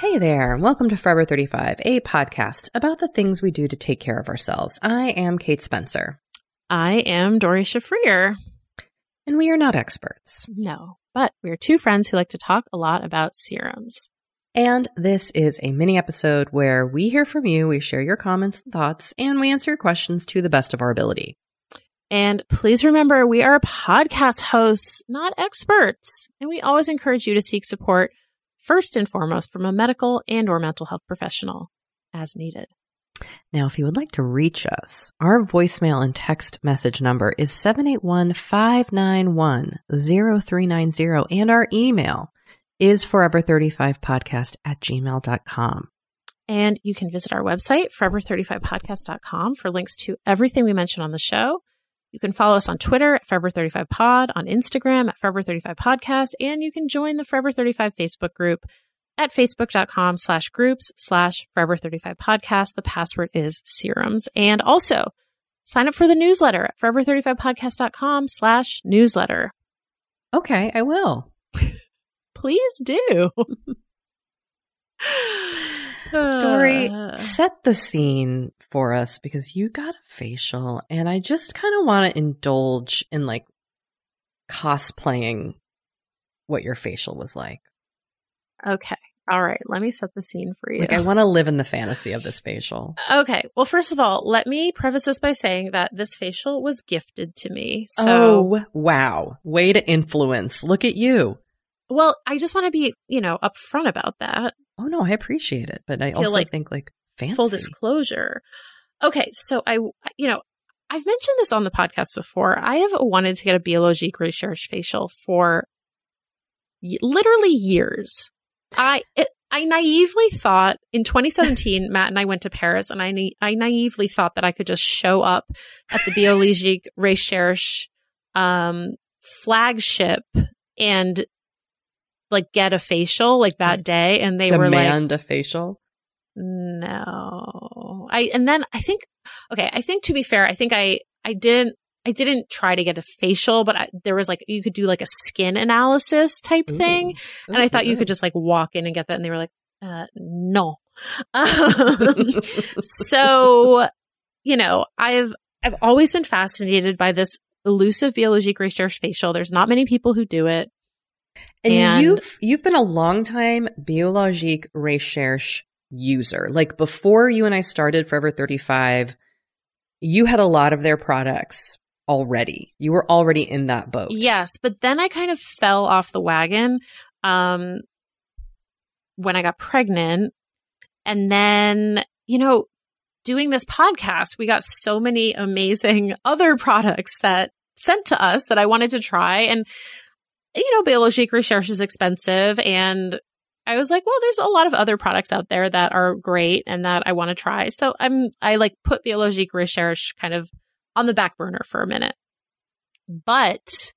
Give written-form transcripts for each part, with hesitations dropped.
Hey there, and welcome to Forever 35, a podcast about the things we do to take care of ourselves. I am Kate Spencer. I am Dori Shafrir. And we are not experts. No, but we are two friends who like to talk a lot about serums. And this is a mini episode where we hear from you, we share your comments and thoughts, and we answer your questions to the best of our ability. And please remember, we are podcast hosts, not experts. And we always encourage you to seek support first and foremost from a medical and or mental health professional as needed. Now, if you would like to reach us, our voicemail and text message number is 781-591-0390. And our email is forever35podcast@gmail.com. And you can visit our website, forever35podcast.com, for links to everything we mentioned on the show. You can follow us on Twitter at Forever 35 Pod, on Instagram at Forever 35 Podcast, and you can join the Forever 35 Facebook group at facebook.com/groups/Forever35 Podcast. The password is serums. And also sign up for the newsletter at forever35podcast.com/newsletter. Okay, I will. Please do. Dori, set the scene for us, because you got a facial and I just kind of want to indulge in like cosplaying what your facial was like. Okay. All right. Let me set the scene for you. Like, I want to live in the fantasy of this facial. Okay. Well, first of all, let me preface this by saying that this facial was gifted to me. So, oh, wow. Way to influence. Look at you. Well, I just want to be, upfront about that. Oh, no, I appreciate it. But I also think fancy. Full disclosure. Okay. So I've mentioned this on the podcast before. I have wanted to get a Biologique Recherche facial for literally years. I naively thought in 2017, Matt and I went to Paris, and I naively thought that I could just show up at the Biologique Recherche flagship and like get a facial like that day. And they were like, demand a facial? No. I think to be fair, I didn't try to get a facial, but there was like, you could do like a skin analysis type thing. And I thought you could just like walk in and get that. And they were like, no. So, you know, I've always been fascinated by this elusive Biologique Recherche facial. There's not many people who do it. And you've been a long time Biologique Recherche user. Like before you and I started Forever 35, you had a lot of their products already. You were already in that boat. Yes, but then I kind of fell off the wagon when I got pregnant. And then, you know, doing this podcast, we got so many amazing other products that sent to us that I wanted to try. And, you know, Biologique Recherche is expensive. And I was like, well, there's a lot of other products out there that are great and that I want to try. So I like put Biologique Recherche kind of on the back burner for a minute. But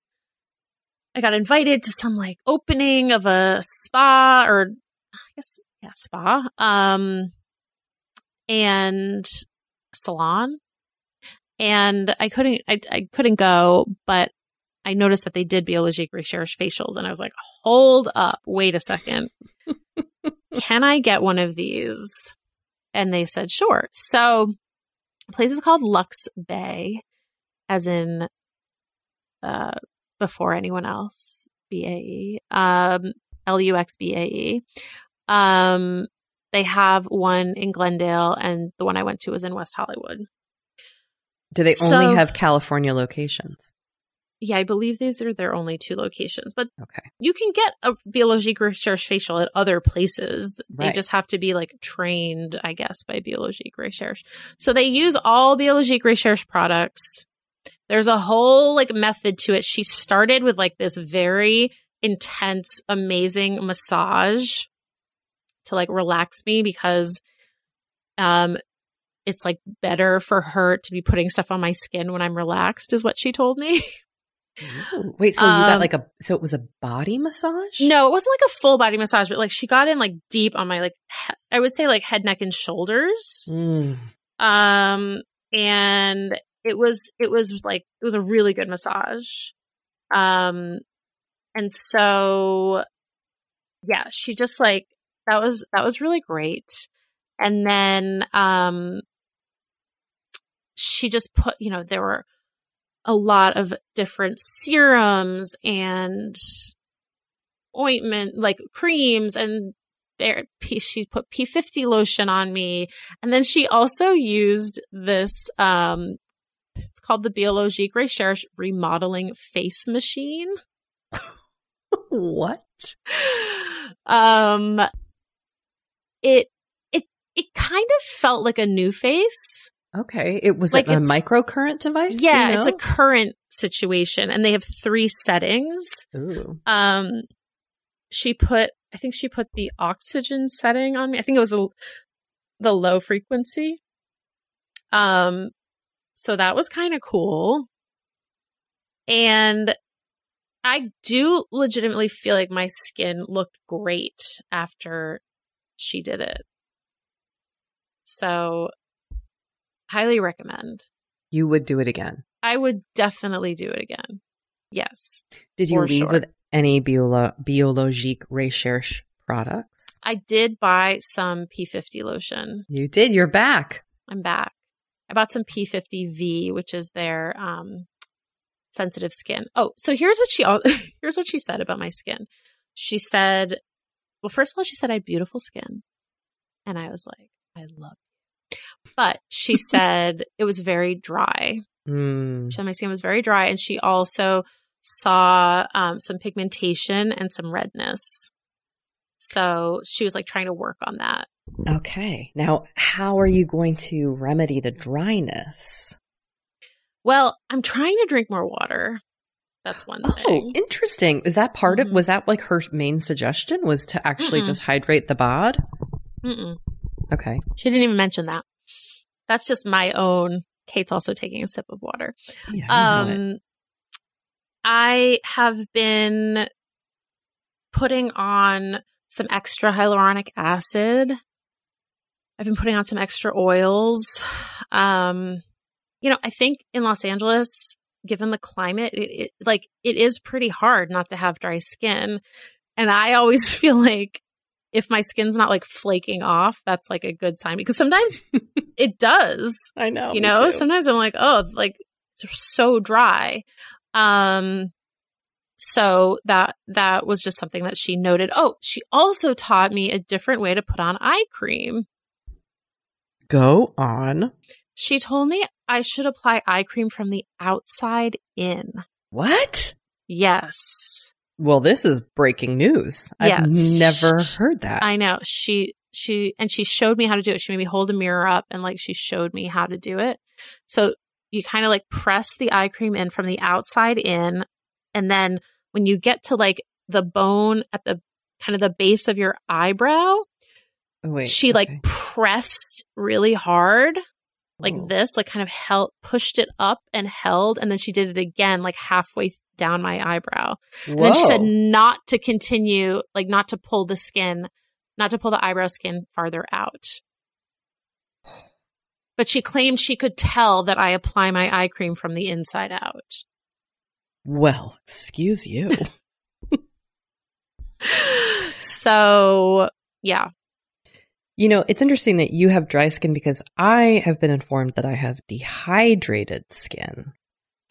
I got invited to some like opening of a spa or I guess, yeah, spa and salon. And I couldn't go, but I noticed that they did Biologique Recherche facials, and I was like, hold up, wait a second. Can I get one of these? And they said, sure. So the place is called Lux Bay, as in before anyone else, B-A-E, L-U-X-B-A-E. They have one in Glendale, and the one I went to was in West Hollywood. Do they only have California locations? Yeah, I believe these are their only two locations. But you can get a Biologique Recherche facial at other places. Right. They just have to be like trained, I guess, by Biologique Recherche. So they use all Biologique Recherche products. There's a whole like method to it. She started with like this very intense, amazing massage to like relax me because it's like better for her to be putting stuff on my skin when I'm relaxed is what she told me. Ooh. Wait, so you got like so it was a body massage? No, it wasn't like a full body massage, but like she got in like deep on my like, I would say like head, neck, and shoulders. Mm. And it was a really good massage. And so, yeah, she just like, that was really great. And then, she just put, you know, there were a lot of different serums and ointment, like creams, and she put P50 lotion on me. And then she also used this, it's called the Biologique Recherche remodeling face machine. What? It kind of felt like a new face. Okay. It was like a microcurrent device? Yeah, you know? It's a current situation. And they have 3 settings. Ooh. I think she put the oxygen setting on me. I think it was the low frequency. So that was kind of cool. And I do legitimately feel like my skin looked great after she did it. So highly recommend. You would do it again? I would definitely do it again. Yes. Did you leave with any Biologique Recherche products? I did buy some P50 lotion. You did? You're back. I'm back. I bought some P50V, which is their sensitive skin. Oh, so here's what she said about my skin. She said, well, first of all, she said I had beautiful skin. And I was like, I love it. But she said it was very dry. Mm. She said my skin was very dry. And she also saw some pigmentation and some redness. So she was like trying to work on that. Okay. Now, how are you going to remedy the dryness? Well, I'm trying to drink more water. That's one thing. Oh, interesting. Is that part of, was that like her main suggestion was to actually just hydrate the bod? Mm-mm. Okay. She didn't even mention that. That's just my own. Kate's also taking a sip of water. Yeah, I have been putting on some extra hyaluronic acid. I've been putting on some extra oils. I think in Los Angeles, given the climate, it is pretty hard not to have dry skin. And I always feel like if my skin's not like flaking off, that's like a good sign, because sometimes it does. I know. You know, sometimes I'm like, oh, like it's so dry. So that was just something that she noted. Oh, she also taught me a different way to put on eye cream. Go on. She told me I should apply eye cream from the outside in. What? Yes. Well, this is breaking news. Yes. I've never heard that. I know. She showed me how to do it. She made me hold a mirror up and like she showed me how to do it. So you kind of like press the eye cream in from the outside in. And then when you get to like the bone at the kind of the base of your eyebrow, like pressed really hard like this, like kind of held, pushed it up and held. And then she did it again, like halfway down my eyebrow. Whoa. And then she said not to continue, like not to pull the skin, not to pull the eyebrow skin farther out. But she claimed she could tell that I apply my eye cream from the inside out. Well, excuse you. So, yeah. You know, it's interesting that you have dry skin because I have been informed that I have dehydrated skin.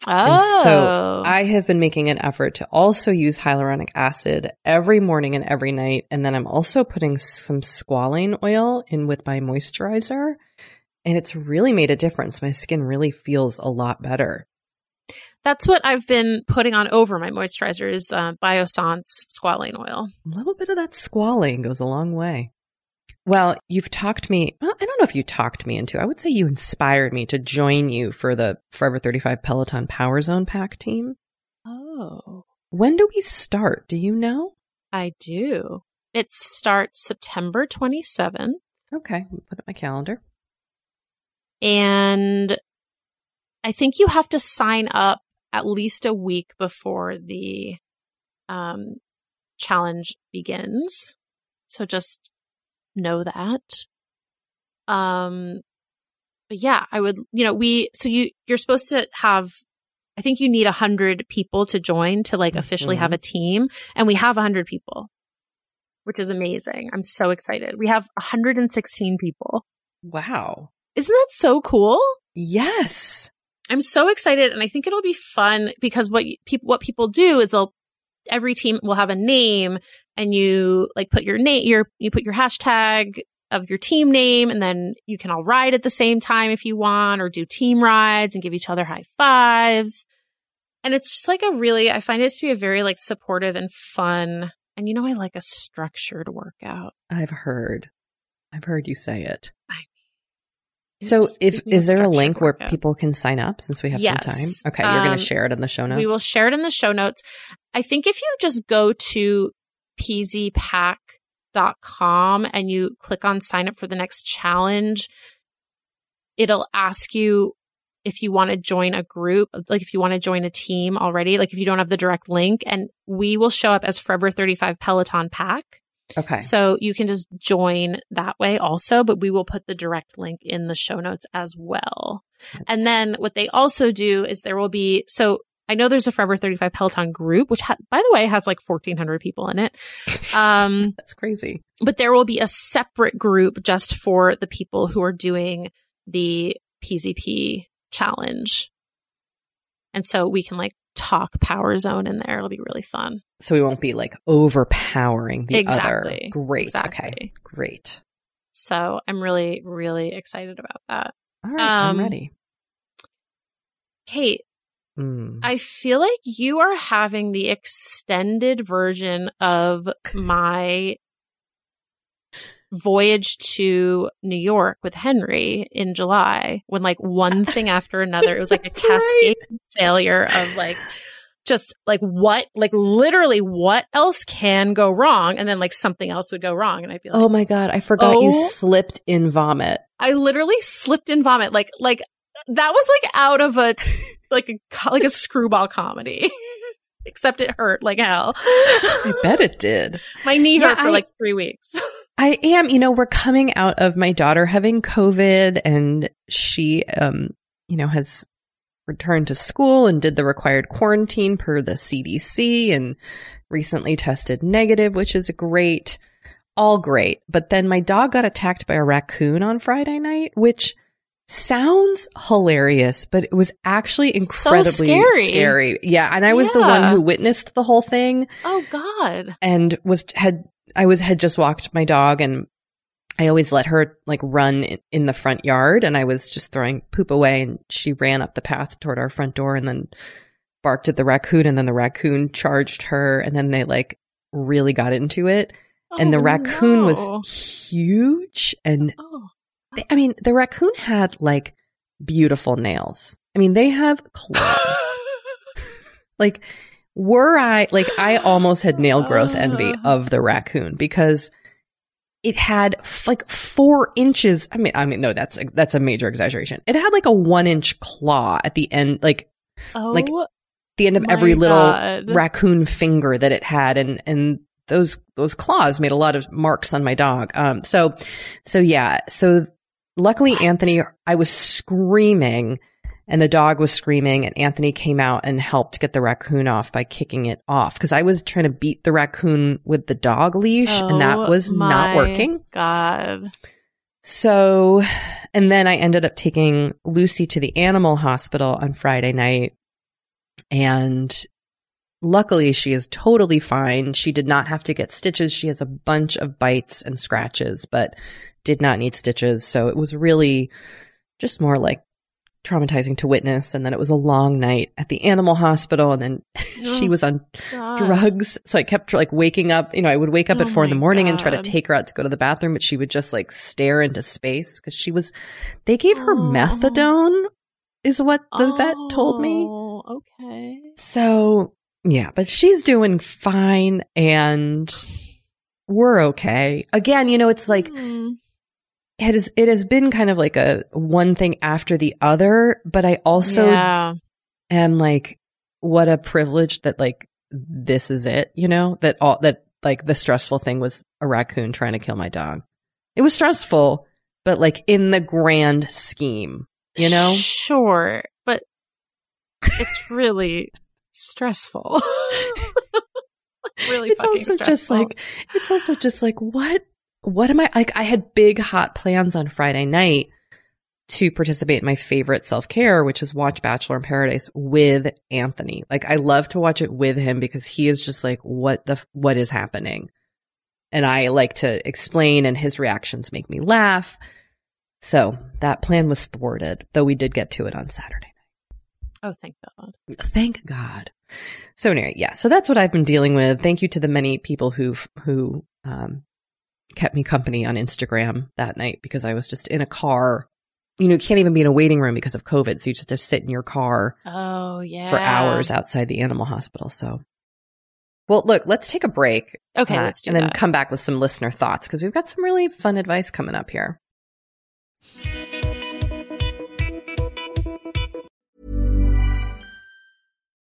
Oh. And so I have been making an effort to also use hyaluronic acid every morning and every night. And then I'm also putting some squalane oil in with my moisturizer. And it's really made a difference. My skin really feels a lot better. That's what I've been putting on over my moisturizer is Biosance squalane oil. A little bit of that squalane goes a long way. Well, I don't know if you talked me into, I would say you inspired me to join you for the Forever 35 Peloton Power Zone Pack team. Oh. When do we start? Do you know? I do. It starts September 27th. Okay. Let me put up my calendar. And I think you have to sign up at least a week before the challenge begins. So just know that. But yeah, I would, you're supposed to have, I think you need 100 people to join to like officially have a team. And we have 100 people, which is amazing. I'm so excited. We have 116 people. Wow. Isn't that so cool? Yes. I'm so excited, and I think it'll be fun because what people do is every team will have a name, and you like put your name, you put your hashtag of your team name, and then you can all ride at the same time if you want, or do team rides and give each other high fives. And it's just like I find it to be a very like supportive and fun, and I like a structured workout. I've heard you say it. So is there a link where people can sign up since we have some time? Okay, you're going to share it in the show notes? We will share it in the show notes. I think if you just go to pzpack.com and you click on sign up for the next challenge, it'll ask you if you want to join a group, like if you want to join a team already, like if you don't have the direct link, and we will show up as Forever 35 Peloton Pack. Okay. So you can just join that way also, but we will put the direct link in the show notes as well. And then what they also do is there will be, so I know there's a Forever 35 Peloton group, which by the way, has like 1,400 people in it. That's crazy. But there will be a separate group just for the people who are doing the PZP challenge. And so we can like talk Power Zone in there. It'll be really fun. So we won't be like overpowering the other. Great. Exactly. Okay. Great. So I'm really, really excited about that. All right. I'm ready. Kate, I feel like you are having the extended version of my voyage to New York with Henry in July, when like one thing after another, it was like a cascade failure of like, just like what, like literally what else can go wrong? And then like something else would go wrong. And I'd be like, oh my God, I forgot you slipped in vomit. I literally slipped in vomit. Like that was like out of a, like a screwball comedy. except it hurt like hell. I bet it did. My knee hurt for like 3 weeks. I am. You know, we're coming out of my daughter having COVID, and she, you know, has returned to school and did the required quarantine per the CDC and recently tested negative, which is great. All great. But then my dog got attacked by a raccoon on Friday night, which sounds hilarious, but it was actually incredibly scary. Yeah. And I was the one who witnessed the whole thing. Oh, God. And had just walked my dog, and I always let her like run in the front yard, and I was just throwing poop away, and she ran up the path toward our front door and then barked at the raccoon, and then the raccoon charged her, and then they like really got into it. And the raccoon was huge, and I mean, the raccoon had like beautiful nails. I mean, they have claws. I almost had nail growth envy of the raccoon, because it had like 4 inches. I mean, no, that's a major exaggeration. It had like a 1-inch claw at the end, like the end of every little raccoon finger that it had, and those claws made a lot of marks on my dog. So luckily Anthony, I was screaming and the dog was screaming, and Anthony came out and helped get the raccoon off by kicking it off, because I was trying to beat the raccoon with the dog leash, and that was not working. God. So, and then I ended up taking Lucy to the animal hospital on Friday night, and luckily, she is totally fine. She did not have to get stitches. She has a bunch of bites and scratches, but did not need stitches. So it was really just more like traumatizing to witness. And then it was a long night at the animal hospital. And then she was on drugs. So I kept like waking up. You know, I would wake up at 4 a.m. and try to take her out to go to the bathroom, but she would just like stare into space, because they gave her methadone, is what the vet told me. Okay. So. Yeah, but she's doing fine, and we're okay. Again, you know, it's like it has been kind of like a one thing after the other, but I also am like, what a privilege that like this is it, you know, that like the stressful thing was a raccoon trying to kill my dog. It was stressful, but like in the grand scheme, you know? Sure, but it's really stressful. Really, it's fucking also stressful. It's also just like what am I like? I had big hot plans on Friday night to participate in my favorite self-care, which is watch Bachelor in Paradise with Anthony. Like, I love to watch it with him, because he is just like, what is happening? And I like to explain, and his reactions make me laugh. So that plan was thwarted, though we did get to it on Saturday. Oh, thank God. Thank God. So anyway, yeah. So that's what I've been dealing with. Thank you to the many people who kept me company on Instagram that night, because I was just in a car. You know, you can't even be in a waiting room because of COVID. So you just have to sit in your car for hours outside the animal hospital. So, well, look, let's take a break. Okay, let's do that. And then come back with some listener thoughts, because we've got some really fun advice coming up here.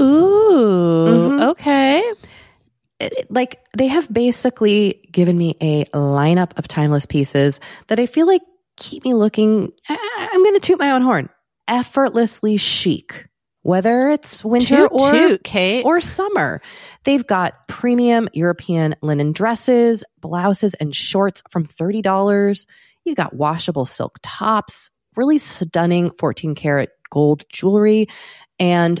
Ooh, okay. Like, they have basically given me a lineup of timeless pieces that I feel like keep me looking, I'm going to toot my own horn, effortlessly chic, whether it's winter or summer. They've got premium European linen dresses, blouses, and shorts from $30. You got washable silk tops, really stunning 14-karat gold jewelry, and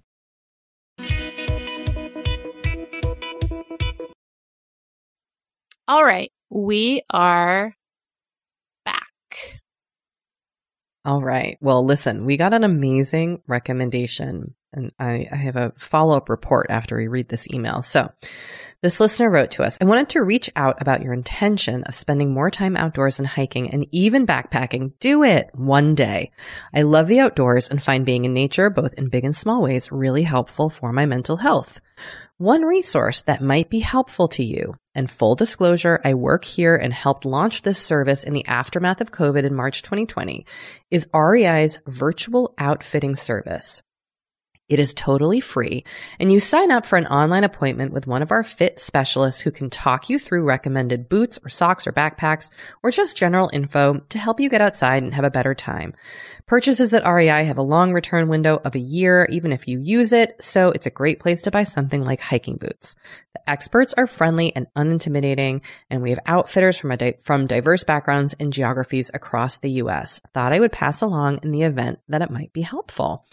All right, we are back. All right. Well, listen, we got an amazing recommendation, and I have a follow-up report after we read this email. So this listener wrote to us, I wanted to reach out about your intention of spending more time outdoors and hiking and even backpacking. Do it one day. I love the outdoors and find being in nature, both in big and small ways, really helpful for my mental health. One resource that might be helpful to you, and full disclosure, I work here and helped launch this service in the aftermath of COVID in March 2020, is REI's virtual outfitting service. It is totally free, and you sign up for an online appointment with one of our fit specialists who can talk you through recommended boots or socks or backpacks or just general info to help you get outside and have a better time. Purchases at REI have a long return window of a year, even if you use it, so it's a great place to buy something like hiking boots. The experts are friendly and unintimidating, and we have outfitters from diverse backgrounds and geographies across the U.S. Thought I would pass along in the event that it might be helpful.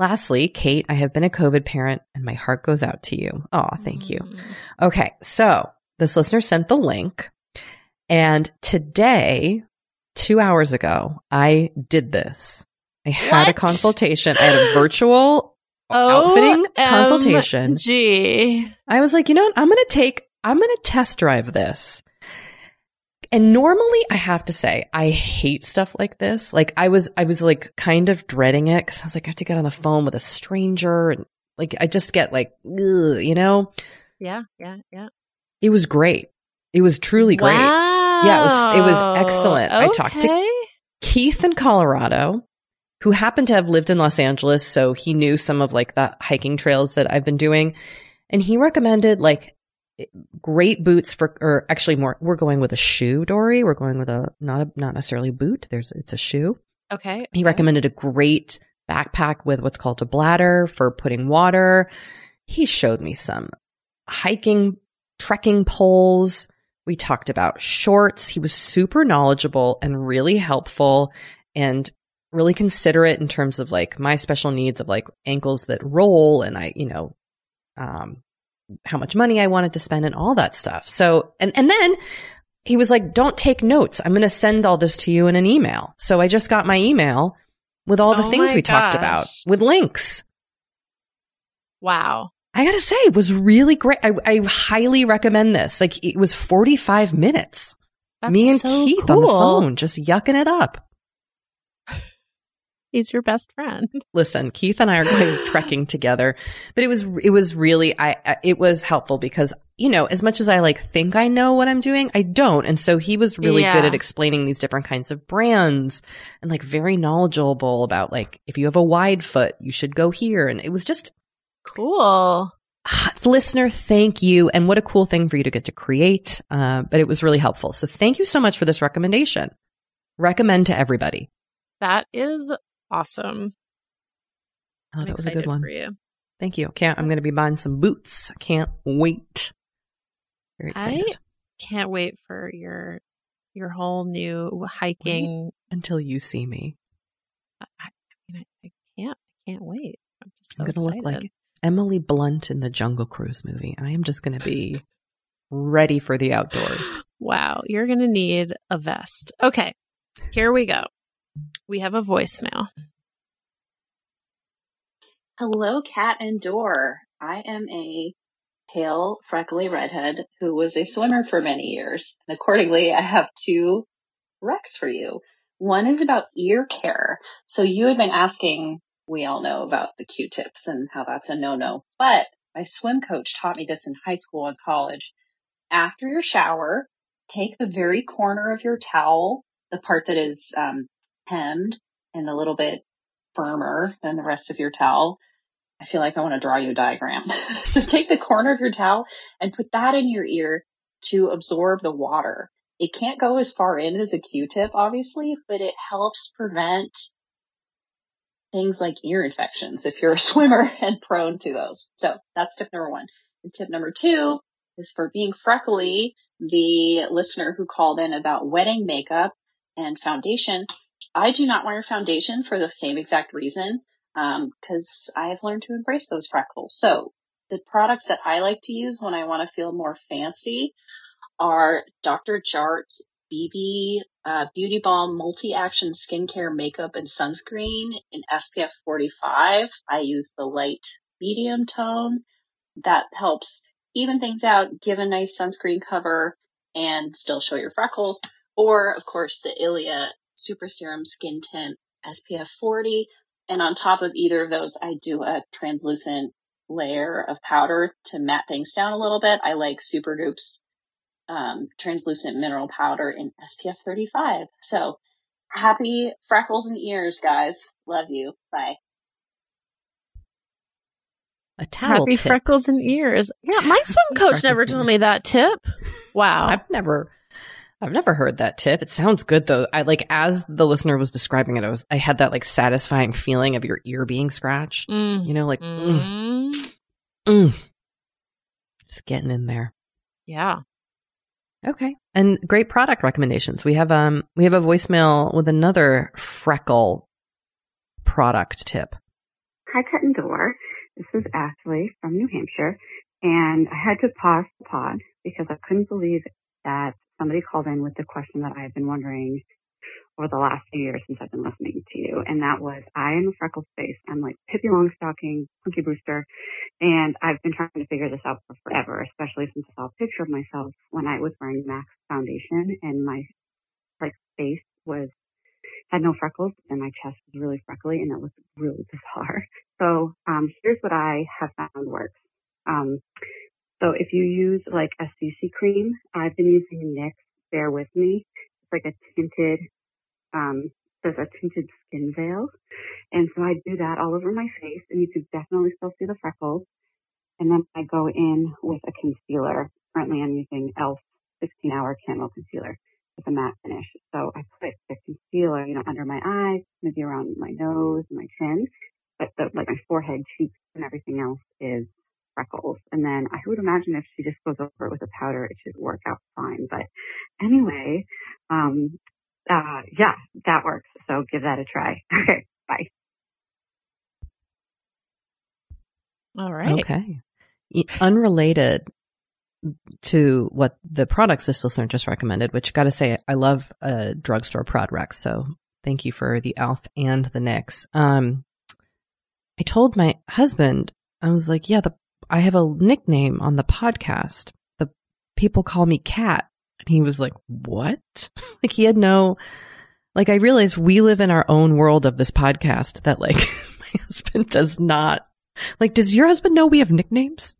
Lastly, Kate, I have been a COVID parent and my heart goes out to you. Oh, thank you. Okay. So this listener sent the link, and today, 2 hours ago, I did this. I had a consultation. I had a virtual outfitting consultation. I was like, you know what? I'm going to test drive this. And normally I have to say, I hate stuff like this. Like I was like kind of dreading it because I was like, I have to get on the phone with a stranger. And like, I just get like, ugh, you know? Yeah. It was great. It was truly great. Wow. Yeah. It was excellent. Okay. I talked to Keith in Colorado, who happened to have lived in Los Angeles. So he knew some of like the hiking trails that I've been doing. And he recommended like great boots for, or actually more, we're going with a shoe, Dory. We're going with a, not necessarily boot. It's a shoe. Okay. He recommended a great backpack with what's called a bladder for putting water. He showed me some trekking poles. We talked about shorts. He was super knowledgeable and really helpful and really considerate in terms of like my special needs of like ankles that roll. And I, you know, how much money I wanted to spend and all that stuff. So, and then he was like, don't take notes. I'm going to send all this to you in an email. So I just got my email with all the things we talked about with links. Wow. I got to say, it was really great. I highly recommend this. Like it was 45 minutes. That's me and so Keith on the phone, just yucking it up. He's your best friend. Listen, Keith and I are going trekking together, but it was really, it was helpful because, you know, as much as I like think I know what I'm doing, I don't. And so he was really good at explaining these different kinds of brands and like very knowledgeable about like, if you have a wide foot, you should go here. And it was just cool. Listener, thank you. And what a cool thing for you to get to create. But it was really helpful. So thank you so much for this recommendation. Recommend to everybody. That is awesome. Oh, that was a good one for you. Thank you. I'm going to be buying some boots. I can't wait. Very excited. I can't wait for your whole new hiking. Wait until you see me. I can't wait. I'm going to look like Emily Blunt in the Jungle Cruise movie. I am just going to be ready for the outdoors. Wow. You're going to need a vest. Okay. Here we go. We have a voicemail. Hello, Cat and Door. I am a pale, freckly redhead who was a swimmer for many years. And accordingly, I have two recs for you. One is about ear care. So you had been asking, we all know about the Q-tips and how that's a no-no. But my swim coach taught me this in high school and college. After your shower, take the very corner of your towel, the part that is hemmed and a little bit firmer than the rest of your towel. I feel like I want to draw you a diagram. So take the corner of your towel and put that in your ear to absorb the water. It can't go as far in as a Q-tip, obviously, but it helps prevent things like ear infections if you're a swimmer and prone to those. So that's tip number one. And tip number two is for being freckly. The listener who called in about wedding makeup and foundation. I do not wear foundation for the same exact reason. Because I have learned to embrace those freckles. So the products that I like to use when I want to feel more fancy are Dr. Jart's BB Beauty Balm Multi-Action Skincare Makeup and Sunscreen in SPF 45. I use the light medium tone. That helps even things out, give a nice sunscreen cover, and still show your freckles. Or, of course, the Ilia Super Serum Skin Tint SPF 40. And on top of either of those, I do a translucent layer of powder to matte things down a little bit. I like Super Goop's translucent mineral powder in SPF 35. So happy freckles and ears, guys. Love you. Bye. A towel happy tip. Freckles and ears. Yeah, my swim coach never told me that tip. Wow. I've never heard that tip. It sounds good though. I like as the listener was describing it, I had that like satisfying feeling of your ear being scratched. Mm. You know, like just getting in there. Yeah. Okay. And great product recommendations. We have a voicemail with another freckle product tip. Hi, Cut and Door. This is Ashley from New Hampshire, and I had to pause the pod because I couldn't believe that somebody called in with the question that I've been wondering over the last few years since I've been listening to you. And that was, I am a freckles face. I'm like Pippi Longstocking, Punky Brewster. And I've been trying to figure this out for forever, especially since I saw a picture of myself when I was wearing MAC foundation and my like face had no freckles and my chest was really freckly and it looked really bizarre. So here's what I have found works. So if you use like a CC cream, I've been using NYX, Bear With Me. It's like a tinted, there's a tinted skin veil. And so I do that all over my face and you can definitely still see the freckles. And then I go in with a concealer. Currently I'm using ELF 16 Hour Camo Concealer with a matte finish. So I put the concealer, under my eyes, maybe around my nose, my chin, but like my forehead, cheeks, and everything else is freckles. And then I would imagine if she just goes over it with a powder, it should work out fine. But anyway, yeah, that works. So give that a try. Okay. Bye. All right. Okay. Unrelated to what the products this listener just recommended, which got to say, I love drugstore products. So thank you for the ELF and the NYX. I told my husband, I was like, yeah, I have a nickname on the podcast. The people call me Cat. And he was like, what? Like he had I realized we live in our own world of this podcast that like my husband does not. Like, does your husband know we have nicknames?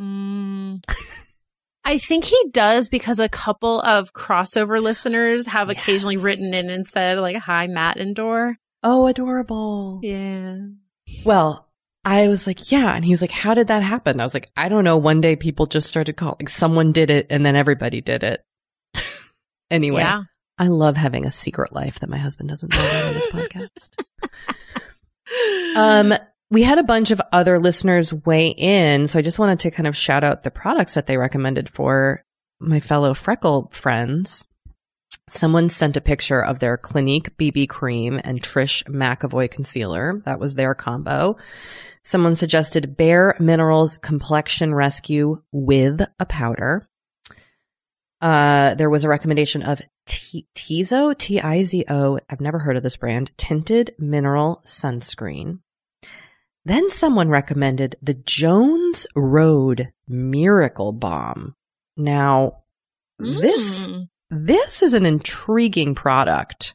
I think he does because a couple of crossover listeners have occasionally written in and said like, hi, Matt and Dor. Oh, adorable. Yeah. Well, I was like, yeah. And he was like, how did that happen? I was like, I don't know. One day people just started calling. Someone did it and then everybody did it. Anyway, yeah. I love having a secret life that my husband doesn't know about on this podcast. We had a bunch of other listeners weigh in. So I just wanted to kind of shout out the products that they recommended for my fellow freckle friends. Someone sent a picture of their Clinique BB cream and Trish McAvoy concealer. That was their combo. Someone suggested Bare Minerals Complexion Rescue with a powder. There was a recommendation of Tizo, Tizo. I've never heard of this brand. Tinted mineral sunscreen. Then someone recommended the Jones Road Miracle Balm. Now, this is an intriguing product.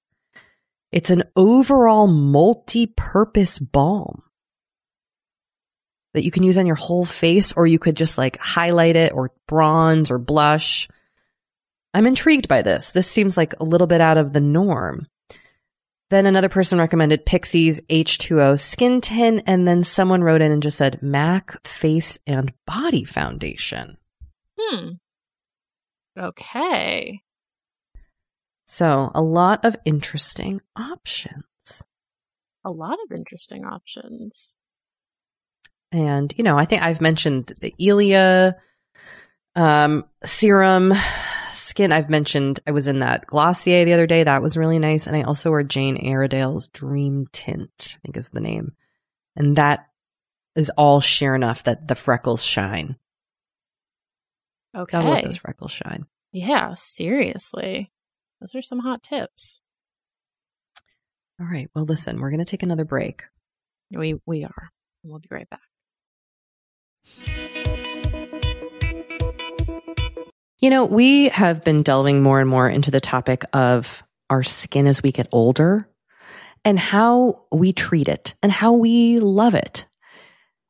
It's an overall multi-purpose balm that you can use on your whole face, or you could just like highlight it or bronze or blush. I'm intrigued by this. This seems like a little bit out of the norm. Then another person recommended Pixi's H2O Skin Tin, and then someone wrote in and just said MAC Face and Body Foundation. Okay. So a lot of interesting options. And, you know, I think I've mentioned the Ilia serum skin. I've mentioned I was in that Glossier the other day. That was really nice. And I also wear Jane Airedale's Dream Tint, I think is the name. And that is all sheer enough that the freckles shine. Okay. I love those freckles shine. Yeah, seriously. Those are some hot tips. All right. Well, listen, we're going to take another break. We are. We'll be right back. You know, we have been delving more and more into the topic of our skin as we get older and how we treat it and how we love it.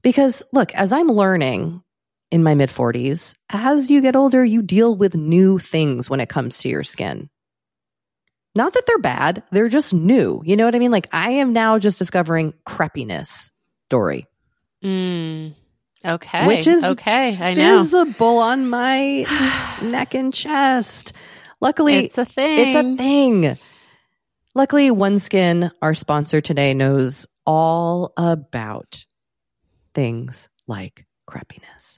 Because look, as I'm learning in my mid-40s, as you get older, you deal with new things when it comes to your skin. Not that they're bad, they're just new. You know what I mean? Like I am now just discovering crepiness. Story. Okay. Which is I know. Visible on my neck and chest. Luckily, it's a thing. Luckily, OneSkin, our sponsor today, knows all about things like crepiness.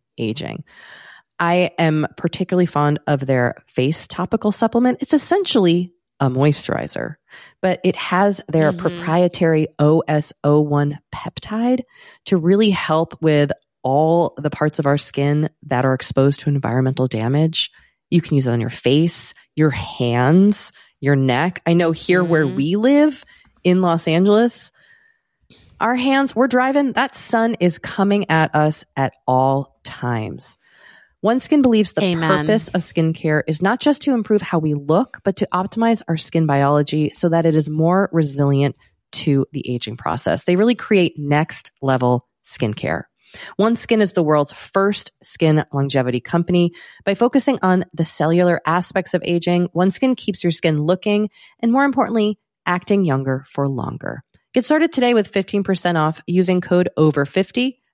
aging. I am particularly fond of their face topical supplement. It's essentially a moisturizer, but it has their proprietary OSO1 peptide to really help with all the parts of our skin that are exposed to environmental damage. You can use it on your face, your hands, your neck. I know here where we live in Los Angeles, our hands, we're driving, that sun is coming at us at all times. OneSkin believes the purpose of skincare is not just to improve how we look, but to optimize our skin biology so that it is more resilient to the aging process. They really create next level skincare. OneSkin is the world's first skin longevity company. By focusing on the cellular aspects of aging, OneSkin keeps your skin looking and, more importantly, acting younger for longer. Get started today with 15% off using code OVER50.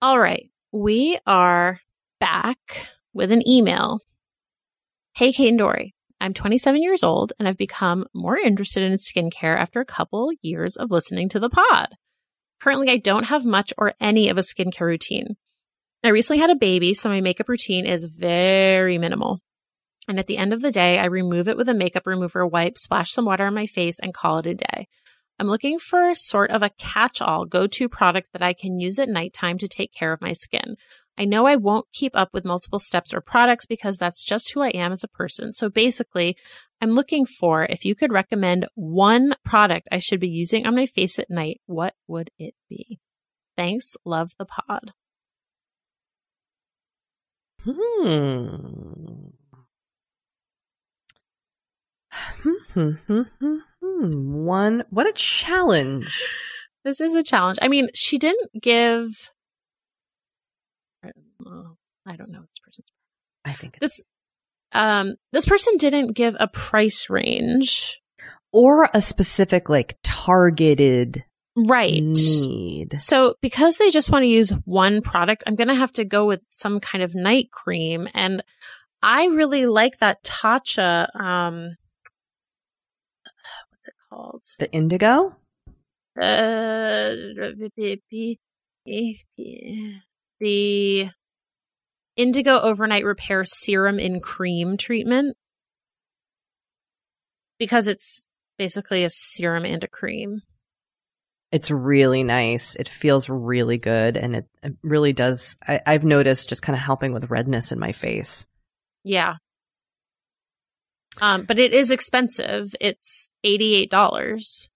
All right, we are back with an email. Hey, Kate and Dory. I'm 27 years old, and I've become more interested in skincare after a couple years of listening to the pod. Currently, I don't have much or any of a skincare routine. I recently had a baby, so my makeup routine is very minimal. And at the end of the day, I remove it with a makeup remover wipe, splash some water on my face, and call it a day. I'm looking for sort of a catch-all go-to product that I can use at nighttime to take care of my skin. I know I won't keep up with multiple steps or products because that's just who I am as a person. So basically, I'm looking for, if you could recommend one product I should be using on my face at night, what would it be? Thanks. Love the pod. One, what a challenge. This is a challenge. I mean, she didn't give... I don't know this person's. I think it's this. This person didn't give a price range or a specific, like, targeted need. So, because they just want to use one product, I'm going to have to go with some kind of night cream. And I really like that Tatcha. What's it called? The Indigo. The Indigo Overnight Repair Serum in Cream treatment, because it's basically a serum and a cream. It's really nice. It feels really good, and it really does. I've noticed just kind of helping with redness in my face. Yeah. But it is expensive. It's $88.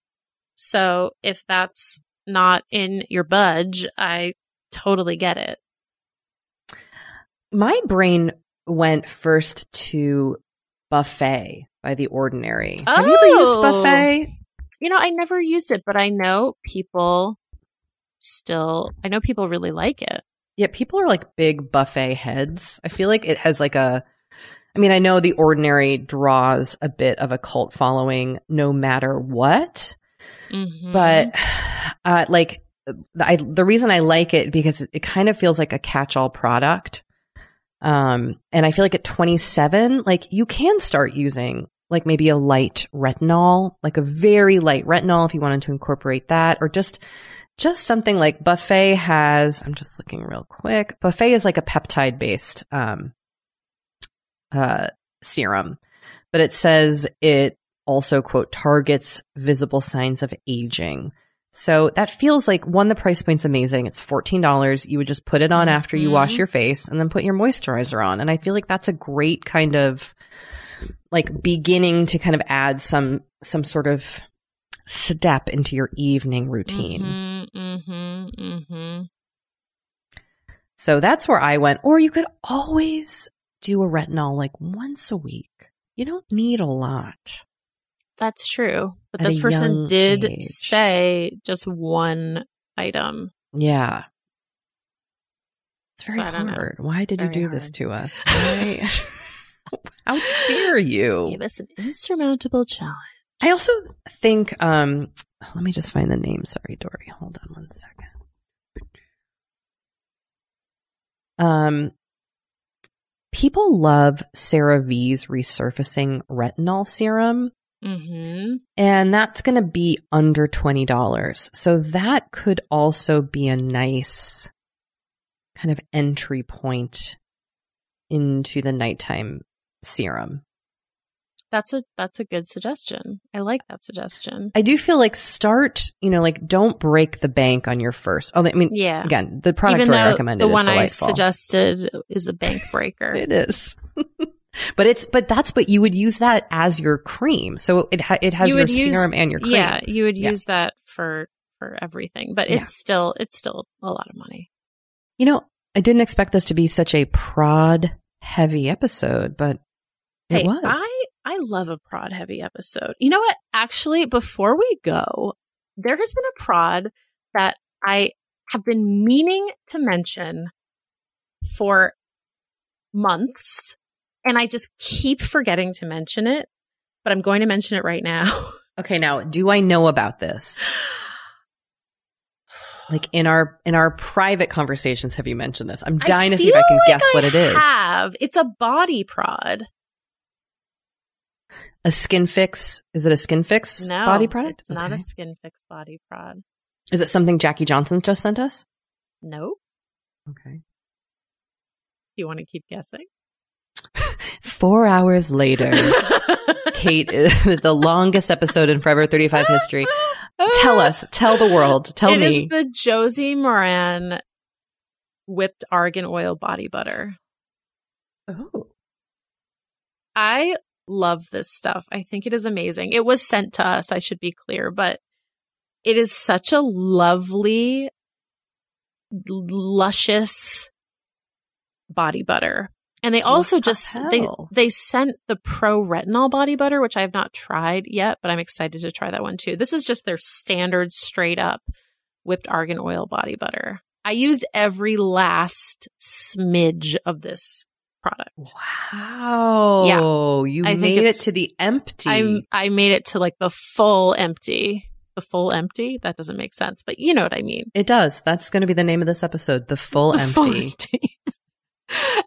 So if that's not in your budge, I totally get it. My brain went first to Buffet by The Ordinary. Oh. Have you ever used Buffet? You know, I never used it, but I know people really like it. Yeah, people are like big Buffet heads. I feel like it has like I know The Ordinary draws a bit of a cult following no matter what, but like the reason I like it because it kind of feels like a catch-all product. And I feel like at 27, like you can start using like maybe a light retinol, like a very light retinol if you wanted to incorporate that, or just something like Buffet has. I'm just looking real quick. Buffet is like a peptide based, serum, but it says it also, quote, targets visible signs of aging. So that feels like, one, the price point's amazing. It's $14. You would just put it on after you wash your face and then put your moisturizer on. And I feel like that's a great kind of like beginning to kind of add some sort of step into your evening routine. So that's where I went. Or you could always do a retinol like once a week. You don't need a lot. That's true. But this person did say just one item. Yeah. It's very hard. Why did you do this to us? How dare you? Give us an insurmountable challenge. I also think, let me just find the name. Sorry, Dory. Hold on one second. People love Sarah V's resurfacing retinol serum. And that's going to be under $20. So that could also be a nice kind of entry point into the nighttime serum. That's a good suggestion. I like that suggestion. I do feel like don't break the bank on your first. Again, the product I recommended is delightful. The one I suggested is a bank breaker. It is. But that's what you would use that as your cream. So it has your serum and your cream. Yeah, you would use that for everything. But it's still a lot of money. You know, I didn't expect this to be such a prod heavy episode, but it was. I love a prod heavy episode. You know what? Actually, before we go, there has been a prod that I have been meaning to mention for months. And I just keep forgetting to mention it, but I'm going to mention it right now. Okay, now, do I know about this? Like in our private conversations, have you mentioned this? I'm dying to see if I can guess what it is. It's a body prod. A skin fix? Is it a skin fix body product? It's not a skin fix body prod. Is it something Jackie Johnson just sent us? No. Okay. Do you want to keep guessing? 4 hours later, Kate, the longest episode in Forever 35 history. Tell us. Tell the world. Tell me. It is the Josie Moran whipped argan oil body butter. Oh. I love this stuff. I think it is amazing. It was sent to us, I should be clear, but it is such a lovely, luscious body butter. And they also they sent the Pro Retinol body butter, which I have not tried yet, but I'm excited to try that one too. This is just their standard straight up whipped argan oil body butter. I used every last smidge of this product. Wow. Yeah. You made it to the empty. I made it to like the full empty. The full empty? That doesn't make sense, but you know what I mean. It does. That's going to be the name of this episode, The Full Empty.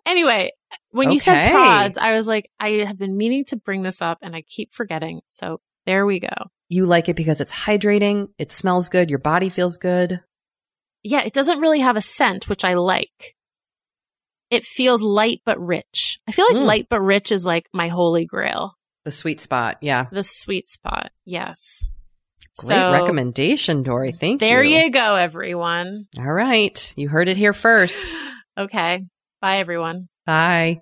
Anyway, when you said prods, I was like, I have been meaning to bring this up and I keep forgetting. So there we go. You like it because it's hydrating. It smells good. Your body feels good. Yeah. It doesn't really have a scent, which I like. It feels light, but rich. I feel like light, but rich is like my holy grail. The sweet spot. Yeah. The sweet spot. Yes. Great recommendation, Dory. Thank you. There you go, everyone. All right. You heard it here first. Okay. Bye, everyone. Bye.